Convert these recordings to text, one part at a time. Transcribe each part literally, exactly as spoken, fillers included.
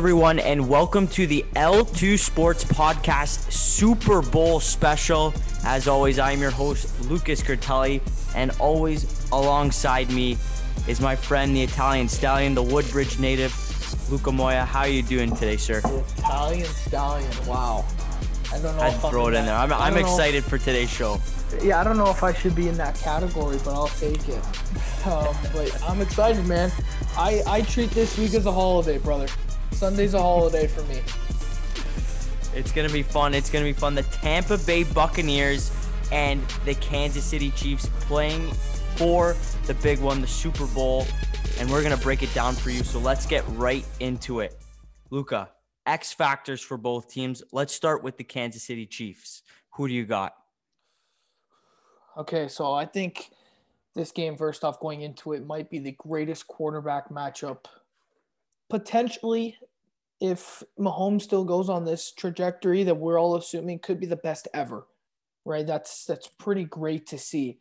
everyone, and welcome to the L two Sports Podcast Super Bowl Special. As always, I am your host, Lucas Critelli, and always alongside me is my friend, the Italian Stallion, the Woodbridge native, Luca Moya. How are you doing today, sir? The Italian Stallion, wow. I don't know. I'd if throw I'm it in that, there. I'm, I'm excited if, for today's show. Yeah, I don't know if I should be in that category, but I'll take it. Um, but I'm excited, man. I, I treat this week as a holiday, brother. Sunday's a holiday for me. It's going to be fun. It's going to be fun. The Tampa Bay Buccaneers and the Kansas City Chiefs playing for the big one, the Super Bowl. And we're going to break it down for you. So let's get right into it. Luca, X factors for both teams. Let's start with the Kansas City Chiefs. Who do you got? Okay, so I think this game, first off, going into it, might be the greatest quarterback matchup. Potentially, if Mahomes still goes on this trajectory that we're all assuming, could be the best ever, right? That's that's pretty great to see.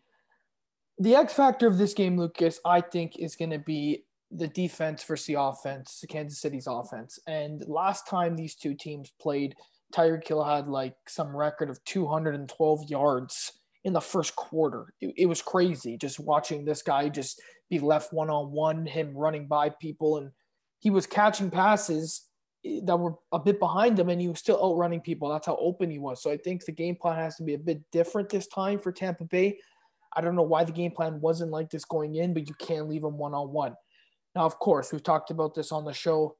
The X factor of this game, Lucas, I think is going to be the defense versus the offense, Kansas City's offense. And last time these two teams played, Tyreek Hill had like some record of two hundred twelve yards in the first quarter. It, it was crazy just watching this guy just be left one-on-one, him running by people, and he was catching passes that were a bit behind him, and he was still outrunning people. That's how open he was. So I think the game plan has to be a bit different this time for Tampa Bay. I don't know why the game plan wasn't like this going in, but you can't leave him one-on-one. Now, of course, we've talked about this on the show,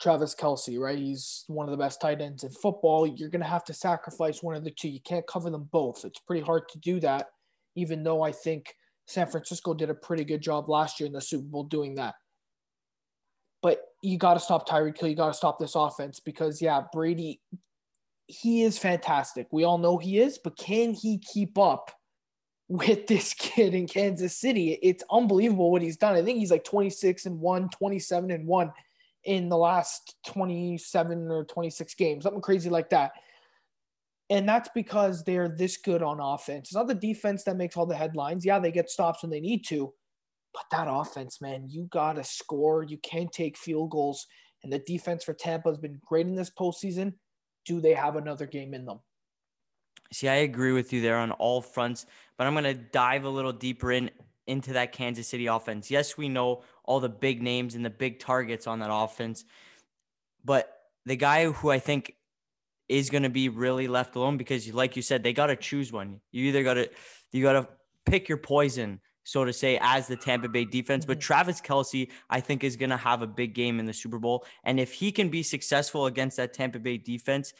Travis Kelce, right? He's one of the best tight ends in football. You're going to have to sacrifice one of the two. You can't cover them both. It's pretty hard to do that, even though I think San Francisco did a pretty good job last year in the Super Bowl doing that. But you got to stop Tyreek Hill. You got to stop this offense because, yeah, Brady, he is fantastic. We all know he is, but can he keep up with this kid in Kansas City? It's unbelievable what he's done. I think he's like twenty-six and one, twenty-seven and one. In the last twenty-seven or twenty-six games, something crazy like that. And that's because they're this good on offense. It's not the defense that makes all the headlines. Yeah, they get stops when they need to, but that offense, man, you got to score. You can't take field goals. And the defense for Tampa has been great in this postseason. Do they have another game in them? See, I agree with you there on all fronts, but I'm going to dive a little deeper in into that Kansas City offense. Yes, we know all the big names and the big targets on that offense, but the guy who I think is going to be really left alone, because like you said, they got to choose one. You either got to, you got to pick your poison, so to say, as the Tampa Bay defense, but Travis Kelce, I think, is going to have a big game in the Super Bowl. And if he can be successful against that Tampa Bay defense,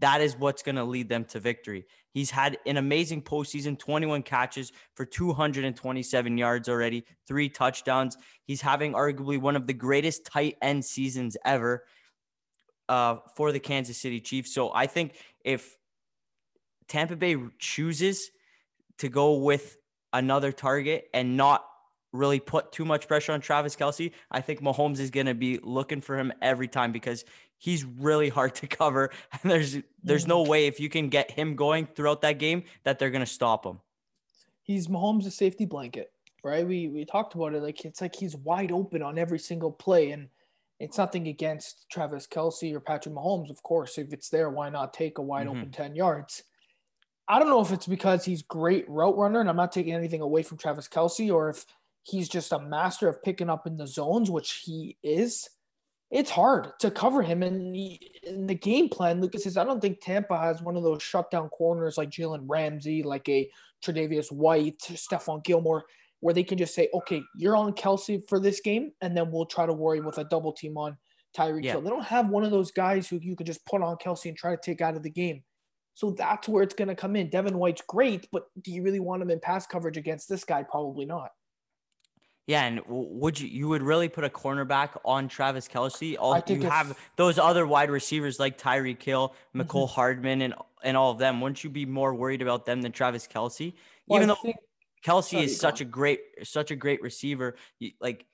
that is what's going to lead them to victory. He's had an amazing postseason, twenty-one catches for two hundred twenty-seven yards already, three touchdowns. He's having arguably one of the greatest tight end seasons ever uh, for the Kansas City Chiefs. So I think if Tampa Bay chooses to go with another target and not really put too much pressure on Travis Kelce, I think Mahomes is going to be looking for him every time because he's really hard to cover. And there's there's no way if you can get him going throughout that game that they're going to stop him. He's Mahomes' safety blanket, right? We we talked about it. Like it's like he's wide open on every single play, and it's nothing against Travis Kelce or Patrick Mahomes, of course. If it's there, why not take a wide mm-hmm. open ten yards? I don't know if it's because he's great route runner, and I'm not taking anything away from Travis Kelce, or if he's just a master of picking up in the zones, which he is. It's hard to cover him. And in the game plan, Lucas says, I don't think Tampa has one of those shutdown corners like Jalen Ramsey, like a Tredavious White, Stephon Gilmore, where they can just say, okay, you're on Kelce for this game, and then we'll try to worry with a double team on Tyreek yeah. Hill. They don't have one of those guys who you could just put on Kelce and try to take out of the game. So that's where it's going to come in. Devin White's great, but do you really want him in pass coverage against this guy? Probably not. Yeah, and would you you would really put a cornerback on Travis Kelce? All you have those other wide receivers like Tyreek Hill, McCole mm-hmm. Hardman, and and all of them. Wouldn't you be more worried about them than Travis Kelce? Well, Even I though think, Kelce sorry, is such a great such a great receiver, like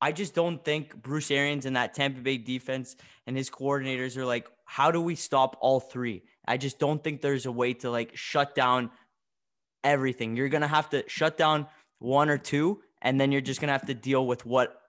I just don't think Bruce Arians and that Tampa Bay defense and his coordinators are like, how do we stop all three? I just don't think there's a way to like shut down everything. You're gonna have to shut down one or two. And then you're just going to have to deal with what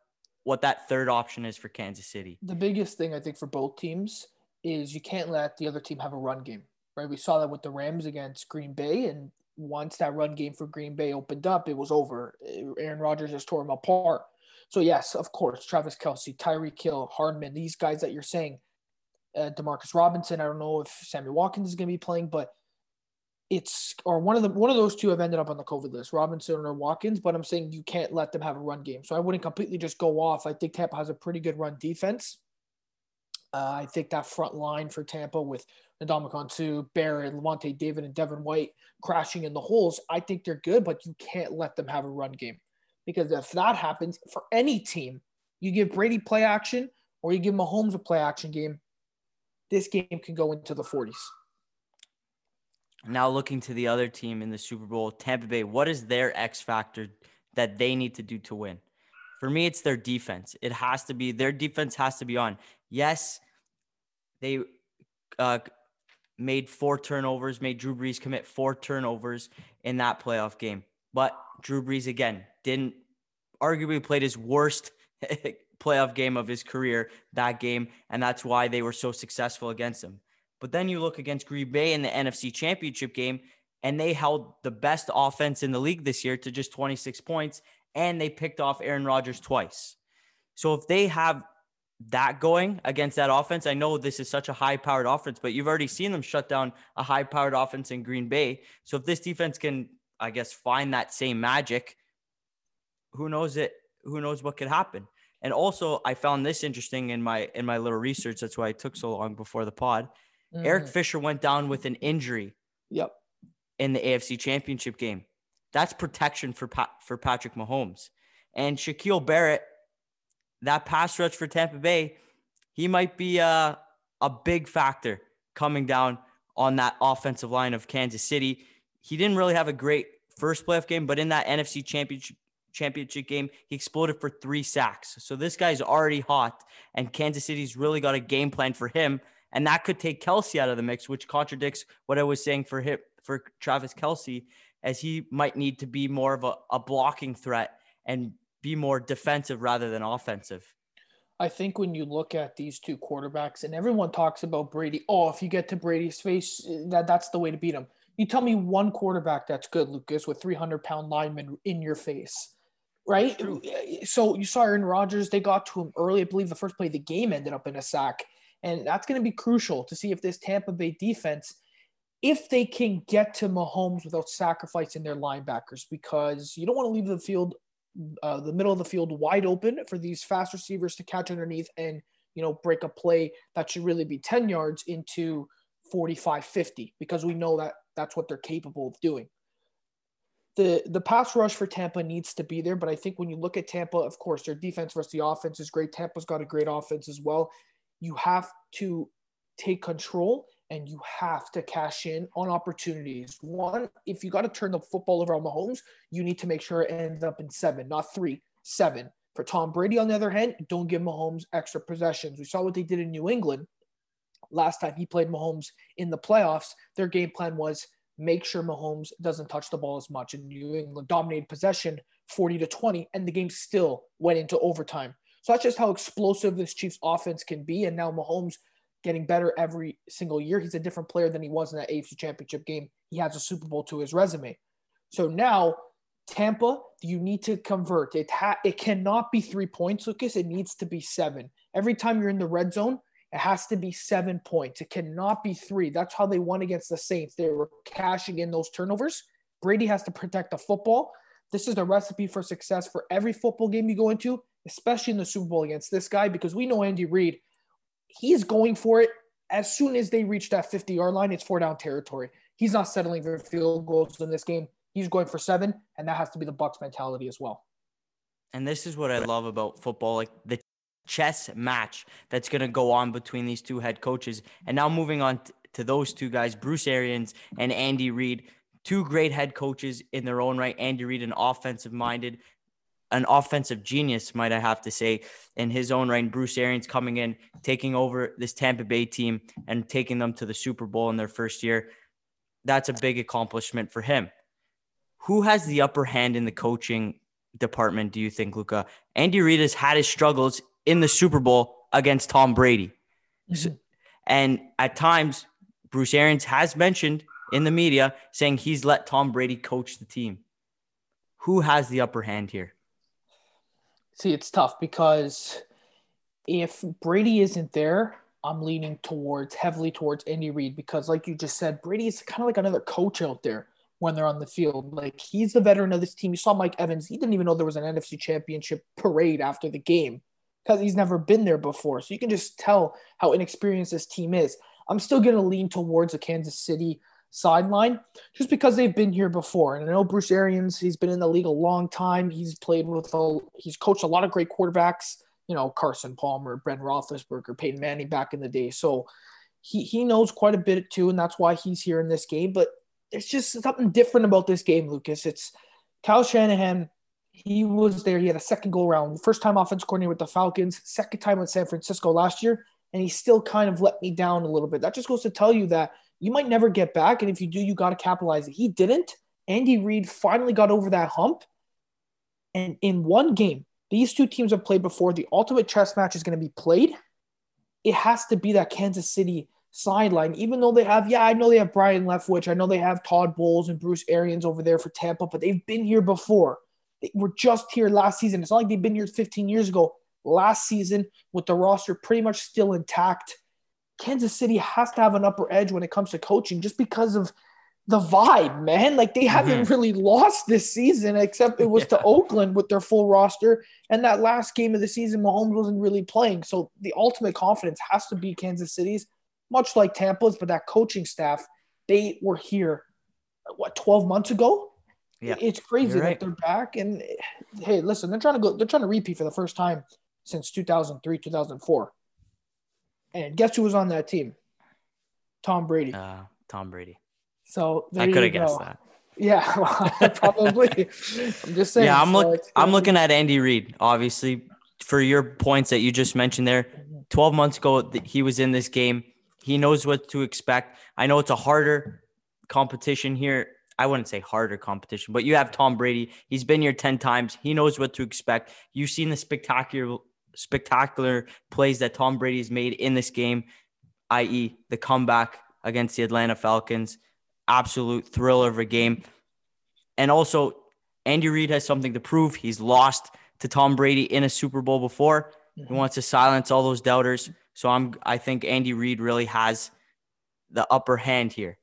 what that third option is for Kansas City. The biggest thing I think for both teams is you can't let the other team have a run game, right? We saw that with the Rams against Green Bay, and once that run game for Green Bay opened up, it was over. Aaron Rodgers just tore him apart. So, yes, of course, Travis Kelce, Tyreek Hill, Hardman, these guys that you're saying, uh, DeMarcus Robinson, I don't know if Sammy Watkins is going to be playing, but it's – or one of the one of those two have ended up on the COVID list, Robinson or Watkins, but I'm saying you can't let them have a run game. So I wouldn't completely just go off. I think Tampa has a pretty good run defense. Uh, I think that front line for Tampa with Ndamukong Suh, Barrett, Lavonte David, and Devin White crashing in the holes, I think they're good, but you can't let them have a run game. Because if that happens for any team, you give Brady play action or you give Mahomes a play action game, this game can go into the forties. Now looking to the other team in the Super Bowl, Tampa Bay, what is their X factor that they need to do to win? For me, it's their defense. It has to be – their defense has to be on. Yes, they uh, made four turnovers, made Drew Brees commit four turnovers in that playoff game. But Drew Brees, again, didn't arguably played his worst playoff game of his career that game, and that's why they were so successful against him. But then you look against Green Bay in the N F C Championship game, and they held the best offense in the league this year to just twenty-six points, and they picked off Aaron Rodgers twice. So if they have that going against that offense, I know this is such a high-powered offense, but you've already seen them shut down a high-powered offense in Green Bay. So if this defense can, I guess, find that same magic, who knows it? Who knows what could happen? And also, I found this interesting in my in my little research. That's why it took so long before the pod. Mm. Eric Fisher went down with an injury. Yep. In the A F C Championship game, that's protection for pa- for Patrick Mahomes and Shaquille Barrett. That pass rush for Tampa Bay, he might be a a big factor coming down on that offensive line of Kansas City. He didn't really have a great first playoff game, but in that N F C Championship. championship game, he exploded for three sacks. So this guy's already hot, and Kansas City's really got a game plan for him, and that could take Kelce out of the mix, which contradicts what I was saying for him, for Travis Kelce, as he might need to be more of a, a blocking threat and be more defensive rather than offensive. I think when you look at these two quarterbacks, and everyone talks about Brady, oh, if you get to Brady's face, that, that's the way to beat him. You tell me one quarterback that's good, Lucas, with three hundred pound linemen in your face. Right? So you saw Aaron Rodgers, they got to him early. I believe the first play of the game ended up in a sack. And that's going to be crucial to see if this Tampa Bay defense, if they can get to Mahomes without sacrificing their linebackers, because you don't want to leave the field, uh, the middle of the field wide open for these fast receivers to catch underneath and, you know, break a play that should really be ten yards into forty-five, fifty, because we know that that's what they're capable of doing. The the pass rush for Tampa needs to be there, but I think when you look at Tampa, of course, their defense versus the offense is great. Tampa's got a great offense as well. You have to take control, and you have to cash in on opportunities. One, if you got to turn the football over on Mahomes, you need to make sure it ends up in seven, not three, seven. For Tom Brady, on the other hand, don't give Mahomes extra possessions. We saw what they did in New England. Last time he played Mahomes in the playoffs, their game plan was make sure Mahomes doesn't touch the ball as much. And New England dominated possession forty to twenty, and the game still went into overtime. So that's just how explosive this Chiefs offense can be. And now Mahomes getting better every single year. He's a different player than he was in that A F C Championship game. He has a Super Bowl to his resume. So now Tampa, you need to convert. It ha- it cannot be three points, Lucas. It needs to be seven. Every time you're in the red zone, it has to be seven points. It cannot be three. That's how they won against the Saints. They were cashing in those turnovers. Brady has to protect the football. This is the recipe for success for every football game you go into, especially in the Super Bowl against this guy, because we know Andy Reid, he's going for it. As soon as they reach that fifty-yard line, it's four-down territory. He's not settling for field goals in this game. He's going for seven, and that has to be the Bucs' mentality as well. And this is what I love about football, like the chess match that's going to go on between these two head coaches. And now moving on t- to those two guys, Bruce Arians and Andy Reid, two great head coaches in their own right. Andy Reid, an offensive-minded, an offensive genius, might I have to say, in his own right. And Bruce Arians coming in, taking over this Tampa Bay team and taking them to the Super Bowl in their first year. That's a big accomplishment for him. Who has the upper hand in the coaching department do you think, Luca? Andy Reid has had his struggles in the Super Bowl against Tom Brady. Mm-hmm. So, and at times, Bruce Arians has mentioned in the media saying he's let Tom Brady coach the team. Who has the upper hand here? See, it's tough because if Brady isn't there, I'm leaning towards heavily towards Andy Reid because, like you just said, Brady is kind of like another coach out there when they're on the field. Like, he's the veteran of this team. You saw Mike Evans. He didn't even know there was an N F C Championship parade after the game because he's never been there before. So you can just tell how inexperienced this team is. I'm still going to lean towards a Kansas City sideline just because they've been here before. And I know Bruce Arians, he's been in the league a long time. He's played with a, he's coached a lot of great quarterbacks, you know, Carson Palmer, Ben Roethlisberger, Peyton Manning back in the day. So he, he knows quite a bit too. And that's why he's here in this game, but it's just something different about this game, Lucas. It's Kyle Shanahan. He was there. He had a second go around, first time offense coordinator with the Falcons, second time with San Francisco last year. And he still kind of let me down a little bit. That just goes to tell you that you might never get back. And if you do, you got to capitalize it. He didn't. Andy Reid finally got over that hump. And in one game, these two teams have played before. The ultimate chess match is going to be played. It has to be that Kansas City sideline, even though they have, yeah, I know they have Brian Leftwich. I know they have Todd Bowles and Bruce Arians over there for Tampa, but they've been here before. They were just here last season. It's not like they've been here fifteen years ago. Last season, with the roster pretty much still intact, Kansas City has to have an upper edge when it comes to coaching just because of the vibe, man. Like, they haven't mm-hmm. really lost this season, except it was yeah. to Oakland with their full roster. And that last game of the season, Mahomes wasn't really playing. So the ultimate confidence has to be Kansas City's, much like Tampa's, but that coaching staff, they were here, what, twelve months ago? Yeah. It's crazy right. that they're back. And, hey, listen, they're trying to go, they're trying to repeat for the first time since two thousand three, two thousand four. And guess who was on that team? Tom Brady. Uh, Tom Brady. So I could have guessed that. Yeah, well, probably. I'm just saying. Yeah, I'm, so look, I'm looking at Andy Reid, obviously, for your points that you just mentioned there. twelve months ago, he was in this game. He knows what to expect. I know it's a harder competition here. I wouldn't say harder competition, but you have Tom Brady. He's been here ten times. He knows what to expect. You've seen the spectacular spectacular plays that Tom Brady's made in this game, that is the comeback against the Atlanta Falcons. Absolute thriller of a game. And also, Andy Reid has something to prove. He's lost to Tom Brady in a Super Bowl before. He wants to silence all those doubters. So I'm, I think Andy Reid really has the upper hand here.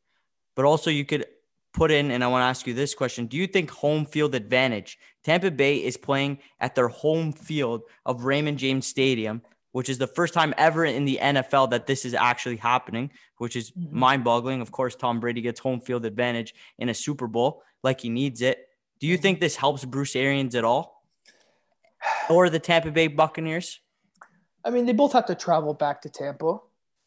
But also, you could put in, and I want to ask you this question. Do you think home field advantage? Tampa Bay is playing at their home field of Raymond James Stadium, which is the first time ever in the N F L that this is actually happening, which is mm-hmm. mind-boggling. Of course, Tom Brady gets home field advantage in a Super Bowl like he needs it. Do you think this helps Bruce Arians at all? Or the Tampa Bay Buccaneers? I mean, they both have to travel back to Tampa,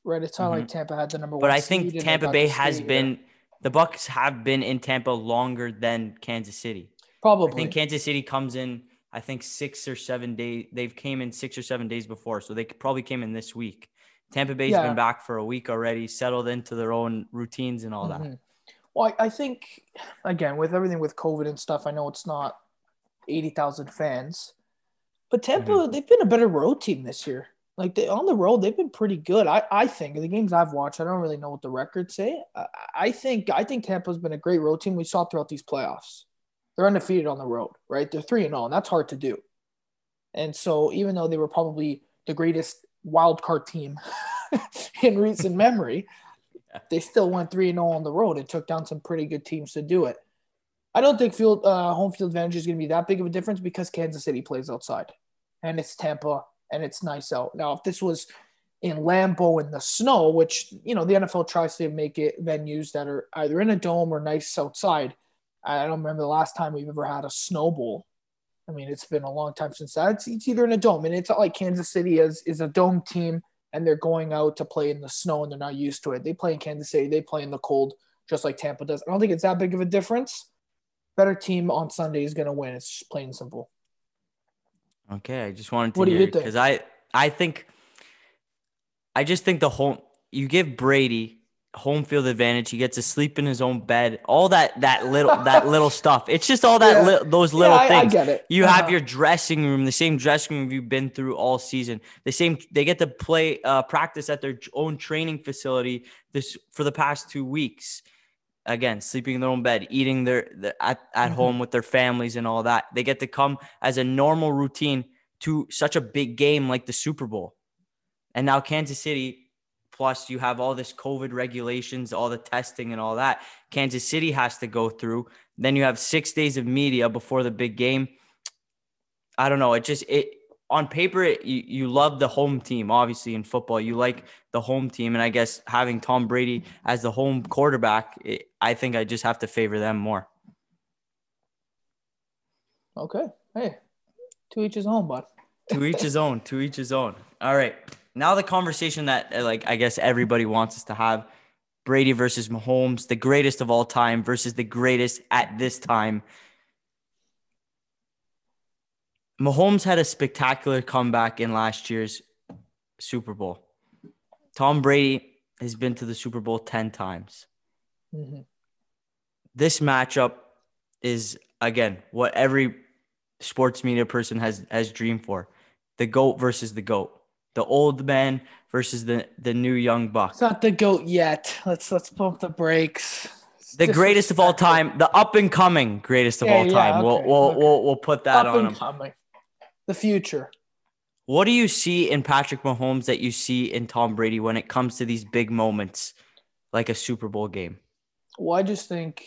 right? It's not mm-hmm. like Tampa had the number one But I think Tampa Bay has been – the Bucs have been in Tampa longer than Kansas City. Probably. I think Kansas City comes in, I think, six or seven days. They've came in six or seven days before, so they probably came in this week. Tampa Bay's yeah. been back for a week already, settled into their own routines and all mm-hmm. that. Well, I, I think, again, with everything with COVID and stuff, I know it's not eighty thousand fans. But Tampa, mm-hmm. they've been a better road team this year. Like, they, on the road, they've been pretty good. I, I think the games I've watched, I don't really know what the records say. I, I think I think Tampa's been a great road team. We saw throughout these playoffs, they're undefeated on the road, right? They're three and all, and that's hard to do. And so, even though they were probably the greatest wild card team in recent memory, they still went three and all on the road and took down some pretty good teams to do it. I don't think field uh, home field advantage is going to be that big of a difference because Kansas City plays outside, and it's Tampa. And it's nice out. Now, if this was in Lambeau in the snow, which, you know, the N F L tries to make it venues that are either in a dome or nice outside. I don't remember the last time we've ever had a snow bowl. I mean, it's been a long time since that. It's, it's either in a dome. And it's not like Kansas City is, is a dome team and they're going out to play in the snow and they're not used to it. They play in Kansas City. They play in the cold, just like Tampa does. I don't think it's that big of a difference. Better team on Sunday is going to win. It's just plain and simple. Okay, I just wanted to what hear because I, I think I just think the home you give Brady home field advantage. He gets to sleep in his own bed. All that that little that little stuff. It's just all that yeah. li- those little yeah, things. I, I get it. You uh-huh. have your dressing room, the same dressing room you've been through all season. The same. They get to play uh, practice at their own training facility this for the past two weeks. Again, sleeping in their own bed, eating their, their at, at mm-hmm. home with their families and all that. They get to come as a normal routine to such a big game like the Super Bowl. And now Kansas City, plus you have all this COVID regulations, all the testing and all that Kansas City has to go through. Then you have six days of media before the big game. I don't know. It just, it on paper, it, you, you love the home team, obviously in football, you like the home team. And I guess having Tom Brady as the home quarterback, it, I think I just have to favor them more. Okay. Hey, to each his own, bud. to each his own, to each his own. All right. Now the conversation that, like, I guess everybody wants us to have, Brady versus Mahomes, the greatest of all time versus the greatest at this time. Mahomes had a spectacular comeback in last year's Super Bowl. Tom Brady has been to the Super Bowl ten times. Mm-hmm. This matchup is, again, what every sports media person has has dreamed for. The GOAT versus the GOAT. The old man versus the, the new young buck. It's not the GOAT yet. Let's let's pump the brakes. It's the greatest of all time, the up and coming greatest of yeah, all time. Yeah, okay, we'll we'll, okay. we'll we'll put that up on him. Coming. The future. What do you see in Patrick Mahomes that you see in Tom Brady when it comes to these big moments like a Super Bowl game? Well, I just think,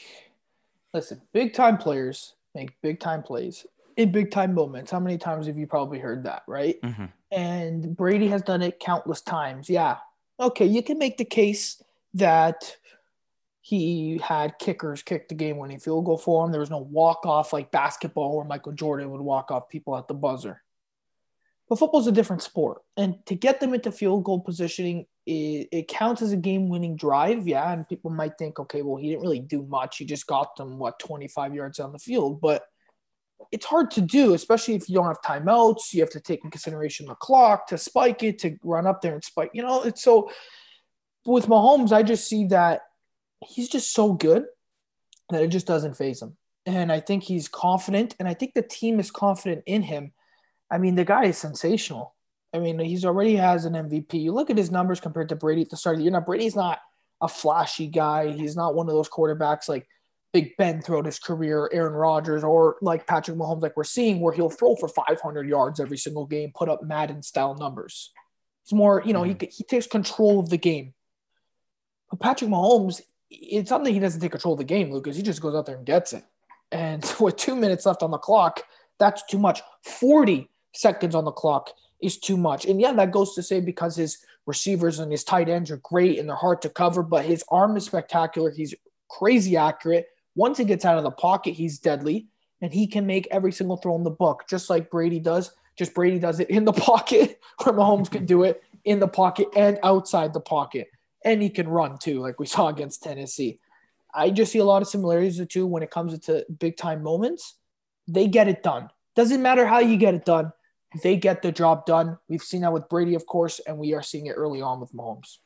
listen, big time players make big time plays in big time moments. How many times have you probably heard that, right? Mm-hmm. And Brady has done it countless times. Yeah. Okay, you can make the case that he had kickers kick the game-winning field goal for him. There was no walk-off like basketball where Michael Jordan would walk off people at the buzzer. But football's a different sport. And to get them into field goal positioning, it, it counts as a game-winning drive. Yeah, and people might think, okay, well, he didn't really do much. He just got them, what, twenty-five yards down the field. But it's hard to do, especially if you don't have timeouts. You have to take in consideration the clock, to spike it, to run up there and spike. You know, it's so with Mahomes, I just see that he's just so good that it just doesn't faze him. And I think he's confident, and I think the team is confident in him. I mean, the guy is sensational. I mean, he's already has an M V P. You look at his numbers compared to Brady at the start of the year. Now, Brady's not a flashy guy. He's not one of those quarterbacks like Big Ben throughout his career, Aaron Rodgers, or like Patrick Mahomes, like we're seeing, where he'll throw for five hundred yards every single game, put up Madden-style numbers. He's more, you know, mm-hmm. he he takes control of the game. But Patrick Mahomes, it's not that he doesn't take control of the game, Lucas. He just goes out there and gets it. And with two minutes left on the clock, that's too much. forty seconds on the clock is too much. And yeah, that goes to say because his receivers and his tight ends are great and they're hard to cover, but his arm is spectacular. He's crazy accurate. Once he gets out of the pocket, he's deadly, and he can make every single throw in the book, just like Brady does. Just Brady does it in the pocket, where Mahomes can do it in the pocket and outside the pocket. And he can run, too, like we saw against Tennessee. I just see a lot of similarities, the two, when it comes to big-time moments. They get it done. Doesn't matter how you get it done. They get the job done. We've seen that with Brady, of course, and we are seeing it early on with Mahomes.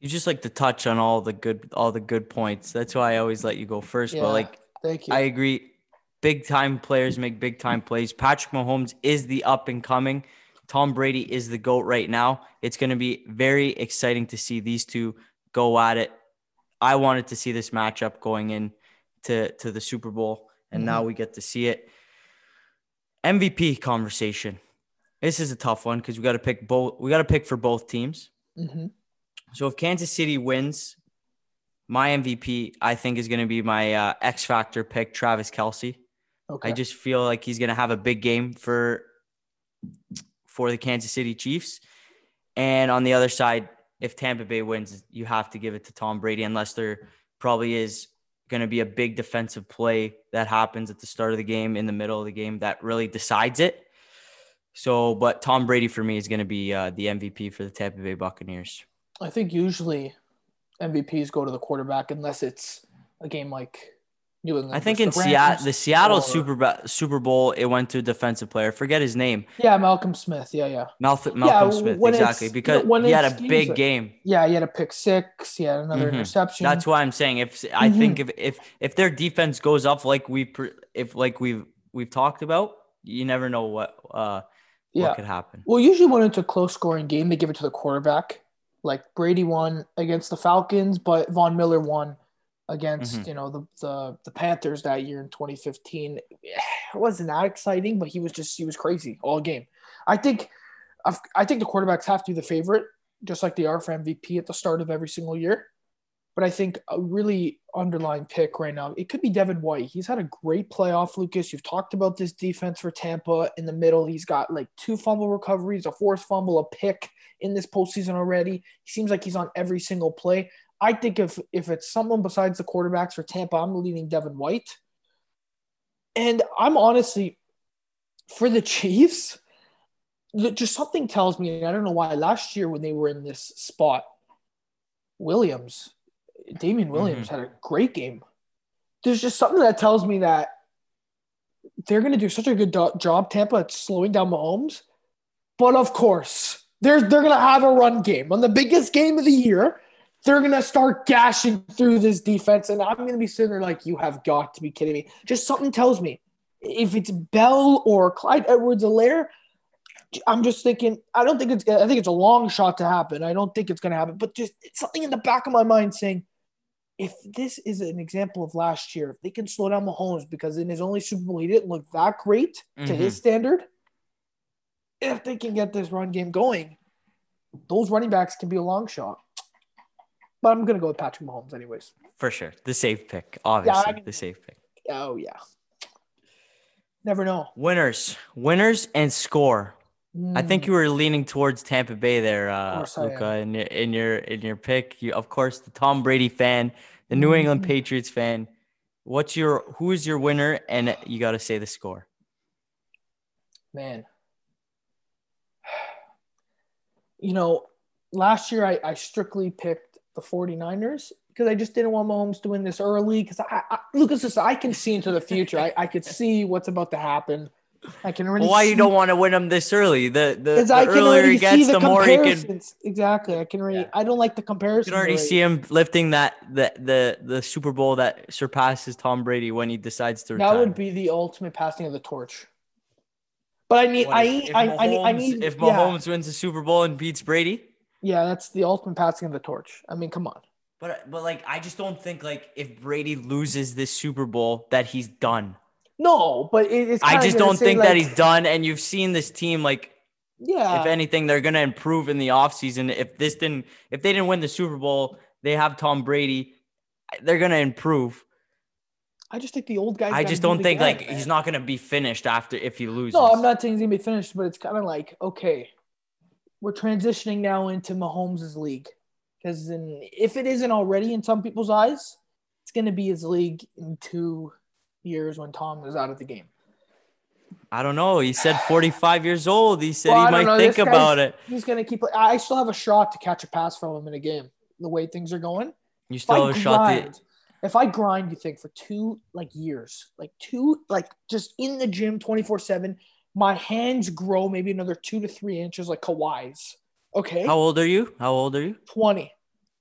You just like to touch on all the good, all the good points. That's why I always let you go first. Yeah, but like, thank you. I agree. Big time players make big time plays. Patrick Mahomes is the up and coming. Tom Brady is the GOAT right now. It's going to be very exciting to see these two go at it. I wanted to see this matchup going in to, to the Super Bowl, and mm-hmm. now we get to see it. M V P conversation. This is a tough one because we got to pick both. We got to pick for both teams. Mm-hmm. So if Kansas City wins, my M V P, I think, is going to be my uh, X-Factor pick, Travis Kelce. Okay. I just feel like he's going to have a big game for for the Kansas City Chiefs. And on the other side, if Tampa Bay wins, you have to give it to Tom Brady, unless there probably is going to be a big defensive play that happens at the start of the game, in the middle of the game, that really decides it. So, but Tom Brady for me is going to be uh, the M V P for the Tampa Bay Buccaneers. I think usually M V Ps go to the quarterback unless it's a game like New England. I think in Seattle, the Seattle or... Super Bowl, Super Bowl, it went to a defensive player. Forget his name. Yeah, Malcolm Smith. Yeah, yeah. Malcolm, Malcolm yeah, Smith, exactly. Because you know, he had a big like, game. Yeah, he had a pick six. He had another mm-hmm. interception. That's why I'm saying if I mm-hmm. think if, if if their defense goes up like we if like we've we've talked about, you never know what uh yeah. what could happen. Well, usually when it's a close scoring game, they give it to the quarterback. Like Brady won against the Falcons, but Von Miller won against, mm-hmm. you know, the, the the Panthers that year in twenty fifteen. It wasn't that exciting, but he was just – he was crazy all game. I think I've, I think the quarterbacks have to be the favorite, just like they are for M V P at the start of every single year. But I think a really underlying pick right now, it could be Devin White. He's had a great playoff, Lucas. You've talked about this defense for Tampa in the middle. He's got like two fumble recoveries, a forced fumble, a pick in this postseason already. He seems like he's on every single play. I think if if it's someone besides the quarterbacks for Tampa, I'm leaning Devin White. And I'm honestly, for the Chiefs, just something tells me, and I don't know why, last year when they were in this spot, Williams – Damian Williams mm-hmm. had a great game. There's just something that tells me that they're going to do such a good do- job, Tampa, at slowing down Mahomes. But, of course, they're, they're going to have a run game. On the biggest game of the year, they're going to start gashing through this defense, and I'm going to be sitting there like, you have got to be kidding me. Just something tells me. If it's Bell or Clyde Edwards-Helaire, I'm just thinking, I don't think it's – I think it's a long shot to happen. I don't think it's going to happen. But just it's something in the back of my mind saying, if this is an example of last year, if they can slow down Mahomes, because in his only Super Bowl, he didn't look that great mm-hmm. to his standard. If they can get this run game going, those running backs can be a long shot. But I'm going to go with Patrick Mahomes anyways. For sure. The safe pick, obviously. Yeah, I mean, the safe pick. Oh, yeah. Never know. Winners. Winners and score. I think you were leaning towards Tampa Bay there, uh, Luca, in your, in your in your pick. You, of course, the Tom Brady fan, the New England Patriots fan. What's your who is your winner? And you got to say the score. Man, you know, last year I, I strictly picked the 49ers because I just didn't want Mahomes to win this early. Because I, I, Lucas, I can see into the future. I, I could see what's about to happen. I can already why see you don't want to win him this early. The the, the I can earlier he gets, the, the more he can. Exactly, I can already. Yeah. I don't like the comparison. You can already rate. see him lifting that the the the Super Bowl that surpasses Tom Brady when he decides to retire. That would be the ultimate passing of the torch. But I need, I, if, I, if Mahomes, I need, I need. If Mahomes yeah. wins the Super Bowl and beats Brady, yeah, that's the ultimate passing of the torch. I mean, come on. But but like, I just don't think like if Brady loses this Super Bowl that he's done. No, but it's. I just don't think like, that he's done, and you've seen this team. Like, yeah, if anything, they're gonna improve in the offseason. If this didn't, if they didn't win the Super Bowl, they have Tom Brady. They're gonna improve. I just think the old guy. I just don't think like he's not gonna be finished after if he loses. No, I'm not saying he's gonna be finished, but it's kind of like okay, we're transitioning now into Mahomes' league because if it isn't already in some people's eyes, it's gonna be his league into. Years when Tom was out of the game. I don't know. He said forty-five years old. He said well, he might know. think this about it. He's going to keep – I still have a shot to catch a pass from him in a game, the way things are going. You still have a shot to – If I grind, you think, for two, like, years, like, two, like, just in the gym twenty-four seven, my hands grow maybe another two to three inches, like Kawhi's. Okay? How old are you? How old are you? twenty.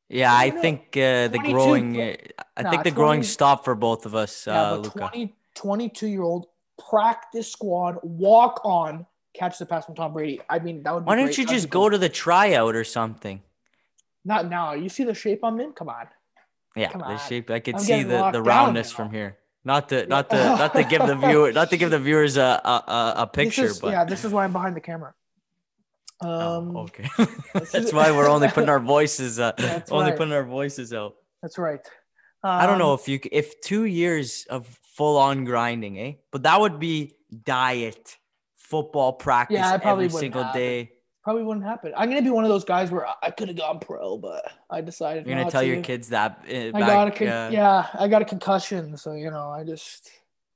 Yeah, I think uh, the growing – I nah, think the twenty, growing stop for both of us, yeah, uh, Luca. twenty, twenty-two-year-old, practice squad, walk on, catch the pass from Tom Brady. I mean, that would be Why don't great. you just go to the tryout or something? Not now. You see the shape I'm in? Come on. Yeah, Come on. the shape. I could I'm see the, the roundness from here. Not to not to not to give the viewer not to give the viewers a a, a picture, is, but yeah, this is why I'm behind the camera. Um, oh, okay, that's why we're only putting our voices, uh, only right. putting our voices out. That's right. Um, I don't know if you, if two years of full on grinding, eh? But that would be diet, football practice yeah, every single happen. day. Probably wouldn't happen. I'm gonna be one of those guys where I could have gone pro, but I decided. You're gonna tell to. your kids that. Uh, back, I got a con- uh, yeah, I got a concussion, so you know, I just.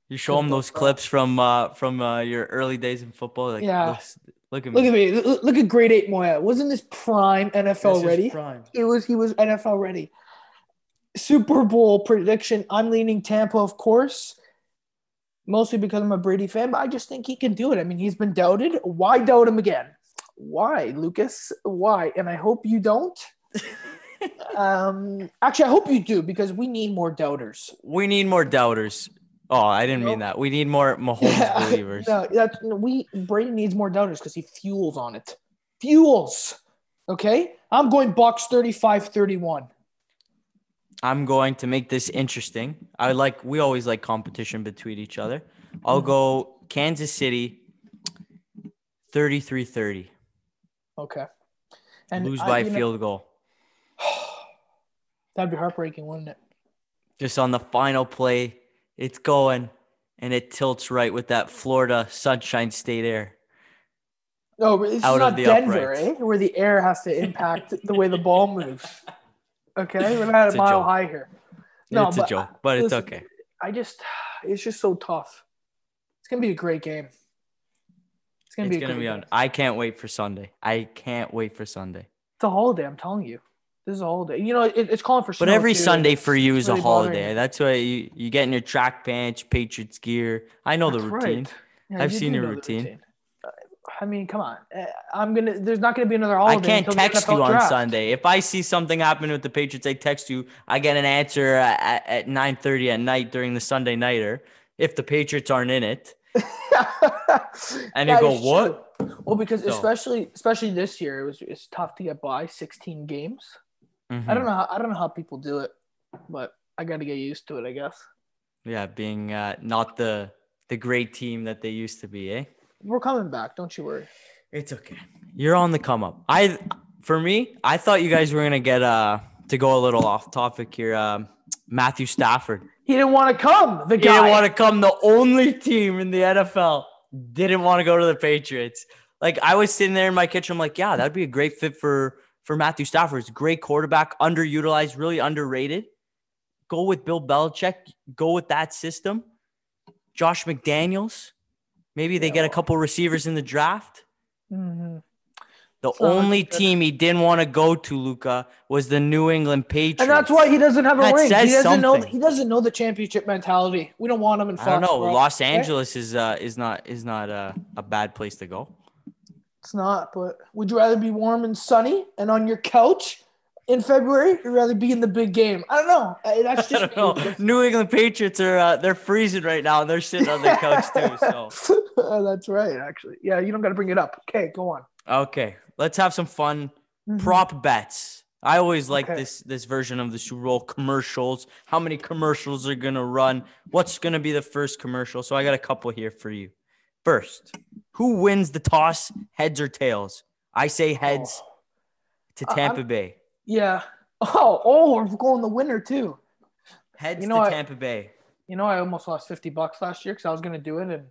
You show them those pro. clips from uh from uh, your early days in football, like yeah. Those, Look at me. Look at me. Look at grade eight Moya. Wasn't this prime N F L this ready? Prime. It was. He was N F L ready. Super Bowl prediction, I'm leaning Tampa, of course, mostly because I'm a Brady fan, but I just think he can do it. I mean, he's been doubted. Why doubt him again? Why, Lucas? Why? And I hope you don't. um, actually, I hope you do, because we need more doubters. We need more doubters. Oh, I didn't nope. mean that. We need more Mahomes yeah, believers. No, that's, no, we Brady needs more doubters because he fuels on it. Fuels. Okay? I'm going Bucks thirty-five thirty-one. I'm going to make this interesting. I like we always like competition between each other. I'll go Kansas City thirty-three thirty. Okay. And lose I, by a field know, goal. That'd be heartbreaking, wouldn't it? Just on the final play, it's going and it tilts right with that Florida Sunshine State air. No, it's out not of the Denver, eh? Where the air has to impact the way the ball moves. Okay, we're not at a mile high here. No, it's a joke, but it's okay. I just, it's just so tough. It's gonna be a great game. It's gonna be. It's gonna be on. I can't wait for Sunday. I can't wait for Sunday. It's a holiday. I'm telling you, this is a holiday. You know, it, it's calling for. But every Sunday for you is a holiday. That's why you you get in your track pants, Patriots gear. I know the routine. I've seen your routine. I mean, come on. I'm gonna. There's not gonna be another holiday. I can't text you on Sunday. If I see something happen with the Patriots, I text you. I get an answer at, at nine thirty at night during the Sunday nighter. If the Patriots aren't in it, and you go what? Well, because so. especially especially this year, it was it's tough to get by sixteen games. Mm-hmm. I don't know. How, I don't know how people do it, but I got to get used to it, I guess. Yeah, being uh, not the the great team that they used to be, eh? We're coming back. Don't you worry. It's okay. You're on the come up. I, for me, I thought you guys were going to get, uh, to go a little off topic here. Um, Matthew Stafford. He didn't want to come. The guy. He didn't want to come. The only team in the N F L didn't want to go to the Patriots. Like I was sitting there in my kitchen. I'm like, yeah, that'd be a great fit for, for Matthew Stafford. It's a great quarterback, underutilized, really underrated. Go with Bill Belichick. Go with that system. Josh McDaniels. Maybe they get a couple receivers in the draft. Mm-hmm. The only team he didn't want to go to, Luca, was the New England Patriots. And that's why he doesn't have a that ring. Says he doesn't something. know. He doesn't know the championship mentality. We don't want him in Foxborough. I don't know. Los Angeles okay? is uh, is not is not uh, a bad place to go. It's not. But would you rather be warm and sunny and on your couch in February, or rather be in the big game? I don't know. That's just I don't know. New England Patriots are uh, they're freezing right now. They're sitting on their couch too. So. Oh, that's right, actually. Yeah, you don't got to bring it up. Okay, go on. Okay, let's have some fun. Mm-hmm. Prop bets. I always like okay. this this version of the Super Bowl commercials. How many commercials are going to run? What's going to be the first commercial? So I got a couple here for you. First, who wins the toss, heads or tails? I say heads oh. to Tampa uh, Bay. Yeah. Oh, oh, we're going the winner, too. Heads you know, to Tampa I, Bay. You know, I almost lost fifty bucks last year because I was going to do it and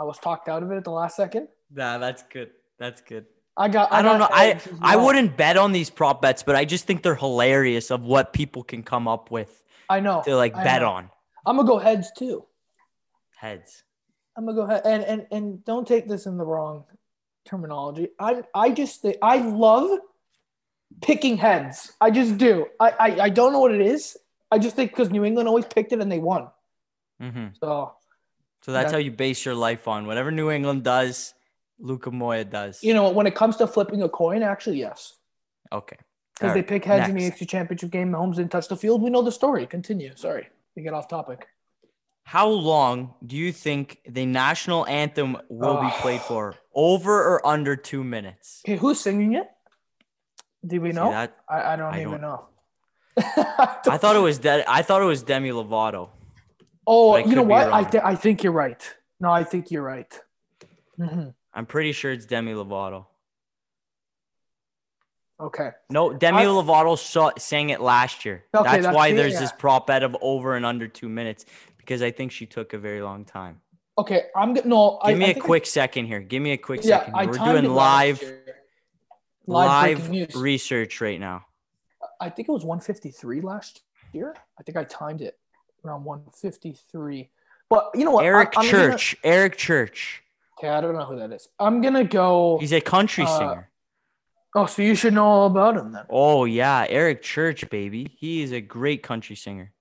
I was talked out of it at the last second. Nah, that's good. That's good. I got. I, I don't got know. I, well. I wouldn't bet on these prop bets, but I just think they're hilarious of what people can come up with. I know. To like I bet know. on. I'm gonna go heads too. Heads. I'm gonna go head and and and don't take this in the wrong terminology. I I just think I love picking heads. I just do. I I, I don't know what it is. I just think because New England always picked it and they won. Mm-hmm. So. So that's okay. how you base your life on. Whatever New England does, Luca Moya does. You know, when it comes to flipping a coin, actually, yes. Okay. Because they right. pick heads Next. in the A F C Championship game. Mahomes didn't touch the field. We know the story. Continue. Sorry. We get off topic. How long do you think the national anthem will oh. be played for? Over or under two minutes? Okay, who's singing it? Do we See know? That? I, I don't I even don't... know. I, don't... I thought it was De- I thought it was Demi Lovato. Oh, you know what? I, th- I think you're right. No, I think you're right. Mm-hmm. I'm pretty sure it's Demi Lovato. Okay. No, Demi I, Lovato saw, sang it last year. Okay, that's, that's why me, there's yeah. this prop bet of over and under two minutes because I think she took a very long time. Okay, I'm gonna no. Give I, me I a quick I, second here. Give me a quick yeah, second. Here. We're doing live, live, live research right now. I think it was one fifty-three last year. I think I timed it around one fifty-three, but you know what? Eric I, Church. Gonna, Eric Church. Okay, I don't know who that is. I'm gonna go. He's a country uh, singer. Oh, so you should know all about him then. Oh, yeah. Eric Church, baby. He is a great country singer.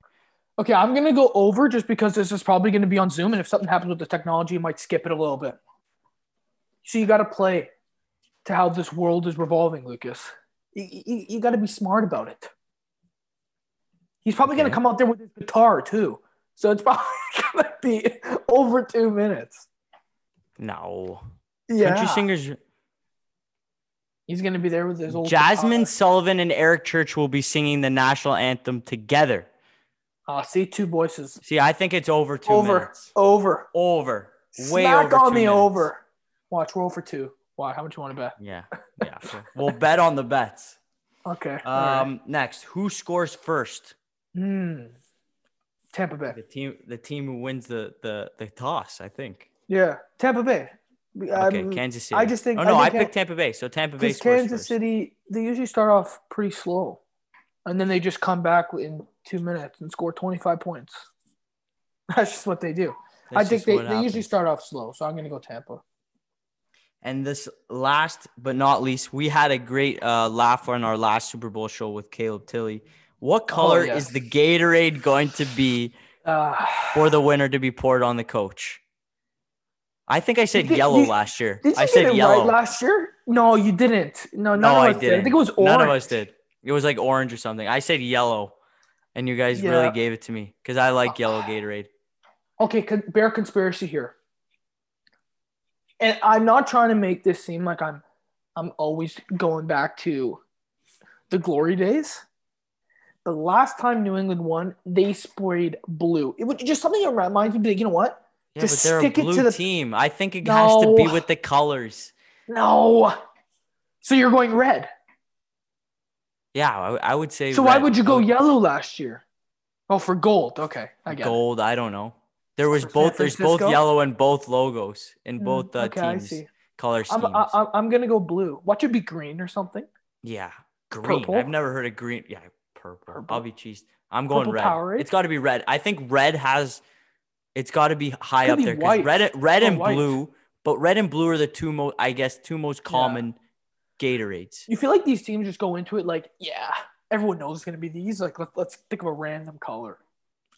Okay, I'm going to go over just because this is probably going to be on Zoom, and if something happens with the technology, you might skip it a little bit. So you got to play to how this world is revolving, Lucas. You, you, you got to be smart about it. He's probably okay. going to come out there with his guitar too. So it's probably going to be over two minutes. No. Yeah. Country singers. He's going to be there with his old Jasmine guitar. Sullivan and Eric Church will be singing the national anthem together. Ah, uh, see, two voices. See, I think it's over two over, minutes. Over, over, over. Way Smack over on two the minutes. Over. Watch, roll for two. Why? How much you want to bet? Yeah, yeah. Sure. We'll bet on the bets. Okay. Um. Right. Next, who scores first? Hmm. Tampa Bay. The team. The team who wins the the the toss. I think. Yeah, Tampa Bay. Okay, um, Kansas City. I just think. Oh no, I, I picked Tampa Bay. So Tampa Bay. Because Kansas first. City, they usually start off pretty slow, and then they just come back in two minutes and score twenty-five points. That's just what they do. That's I think they, they usually start off slow, so I'm going to go Tampa. And this last but not least, we had a great uh, laugh on our last Super Bowl show with Caleb Tilley. What color oh, yeah. is the Gatorade going to be uh, for the winner to be poured on the coach? I think I said did, yellow you, last year. Did you I get said it yellow right last year? No, you didn't. No, none no, of us I didn't. Did. I think it was orange. None of us did. It was like orange or something. I said yellow. And you guys yeah. really gave it to me because I like yellow Gatorade. Okay, bear conspiracy here. And I'm not trying to make this seem like I'm I'm always going back to the glory days. The last time New England won, they sprayed blue. It was just something that reminds me, you know what? Yeah, just but they're stick a blue it to the team. I think it no. has to be with the colors. No. So you're going red. Yeah, I, I would say. So red. Why would you go yellow last year? Oh, for gold. Okay, I get gold. It. I don't know. There was for both. There's both yellow and both logos in both uh, okay, teams. I see. Color schemes. I'm, I, I'm gonna go blue. What should be green or something? Yeah, green. Purple? I've never heard of green. Yeah, purple. purple. I'll be cheesed. I'm going purple red. Powerade? It's got to be red. I think red has. It's got to be high up be there. White. Red, red and white. Blue. But red and blue are the two most. I guess two most common. Yeah. Gatorades. You feel like these teams just go into it like, yeah, everyone knows it's going to be these. Like, let's, let's think of a random color.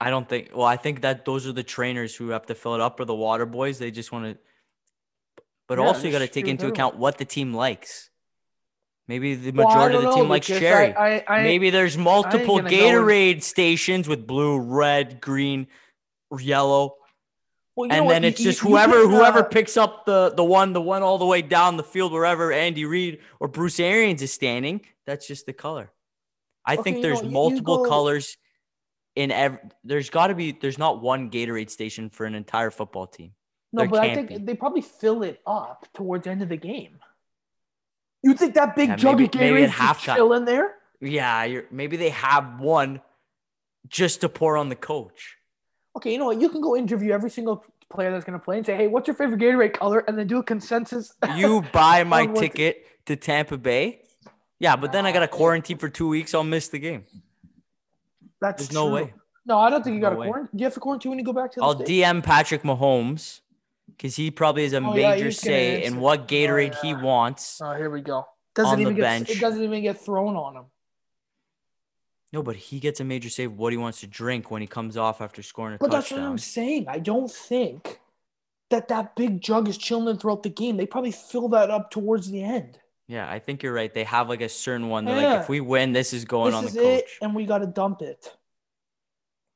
I don't think – well, I think that those are the trainers who have to fill it up or the water boys. They just want to – but yeah, also you got to take into everyone. Account what the team likes. Maybe the majority well, of the know, team likes cherry. I, I, I, Maybe there's multiple Gatorade know. Stations with blue, red, green, yellow. Well, you and then what? It's you, just you, whoever you can, uh, whoever picks up the the one the one all the way down the field wherever Andy Reid or Bruce Arians is standing. That's just the color. I okay, think there's you know, multiple you go, colors in every. There's got to be. There's not one Gatorade station for an entire football team. No, there but I think be. They probably fill it up towards the end of the game. You think that big yeah, jug of Gatorade is still in there? Yeah, you're, maybe they have one just to pour on the coach. Okay, you know what? You can go interview every single player that's going to play and say, hey, what's your favorite Gatorade color? And then do a consensus. You buy my ticket to Tampa Bay? Yeah, but then I got to quarantine for two weeks. I'll miss the game. That's There's true. No way. No, I don't think you got to no quarantine. Do you have to quarantine when you go back to the I'll state? D M Patrick Mahomes because he probably has a oh, major yeah, say in what Gatorade oh, yeah. he wants. Oh, here we go. Doesn't even get, it doesn't even get thrown on him. No, but he gets a major save what he wants to drink when he comes off after scoring a but touchdown. But that's what I'm saying. I don't think that that big jug is chilling throughout the game. They probably fill that up towards the end. Yeah, I think you're right. They have like a certain one. They're yeah. like, if we win, this is going this on the is coach. It, and we got to dump it.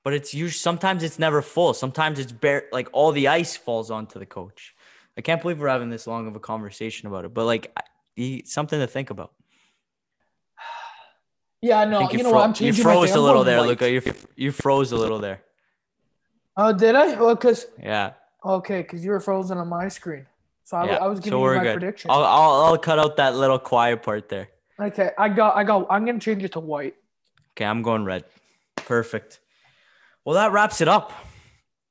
But it's usually, sometimes it's never full. Sometimes it's bare, like all the ice falls onto the coach. I can't believe we're having this long of a conversation about it. But like, it's something to think about. Yeah, no, you, you know fro- what? I'm changing. You froze my a little there, Luca. You f- you froze a little there. Oh, did I? Well, because yeah. Okay, because you were frozen on my screen, so I, yeah. I was giving so you my good. Prediction. I'll, I'll I'll cut out that little quiet part there. Okay, I got I got. I'm gonna change it to white. Okay, I'm going red. Perfect. Well, that wraps it up.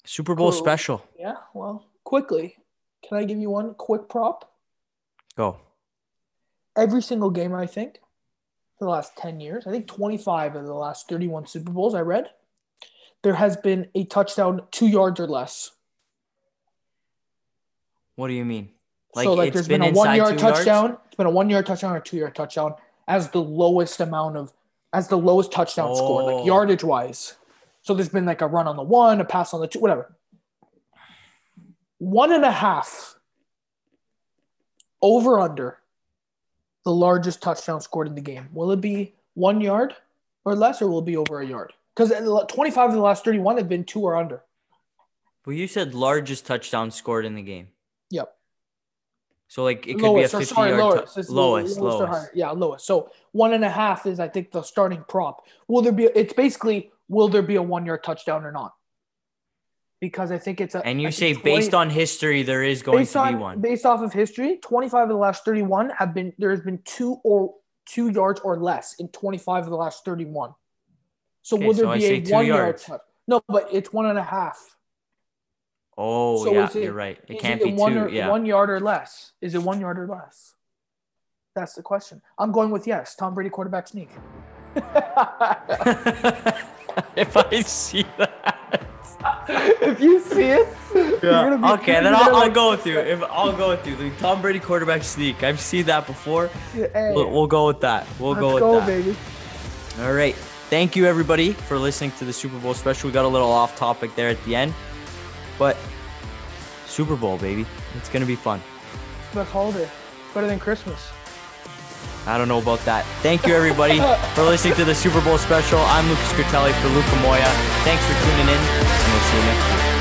Super Bowl cool. special. Yeah. Well, quickly, can I give you one quick prop? Go. Every single game, I think. The last ten years, I think twenty-five of the last thirty-one Super Bowls I read, there has been a touchdown two yards or less. What do you mean? Like, so, like, there's been, been a one-yard touchdown. Yards? It's been a one-yard touchdown or two-yard touchdown as the lowest amount of – as the lowest touchdown oh. scored, like, yardage-wise. So, there's been, like, a run on the one, a pass on the two, whatever. One and a half over under the largest touchdown scored in the game. Will it be one yard or less, or will it be over a yard? Because twenty-five of the last thirty-one have been two or under. Well, you said largest touchdown scored in the game. Yep. So, like, it could lowest, be a fifty-yard lowest. T- lowest, lowest, lowest. Or higher. Yeah, lowest. So, one and a half is, I think, the starting prop. Will there be – it's basically, will there be a one-yard touchdown or not? Because I think it's a – And you say twenty, based on history, there is going to on, be one. Based off of history, twenty-five of the last thirty-one have been – there has been two or two yards or less in twenty-five of the last thirty-one. So, okay, will there so be I a one-yard touchdown? No, but it's one and a half. Oh, so yeah, it, you're right. It can't it be one two. Or, yeah. One yard or less. Is it one yard or less? That's the question. I'm going with yes. Tom Brady quarterback sneak. If I see that, if you see it, yeah. You're be, okay. You're then I'll, like, I'll go with you. If I'll go with you, the Tom Brady quarterback sneak. I've seen that before. Hey, we'll, we'll go with that. We'll let's go with go, that, baby. All right. Thank you, everybody, for listening to the Super Bowl special. We got a little off topic there at the end. But Super Bowl, baby. It's going to be fun. It's the best holiday. Better than Christmas. I don't know about that. Thank you, everybody, for listening to the Super Bowl special. I'm Lucas Critelli for Luca Moya. Thanks for tuning in, and we'll see you next week.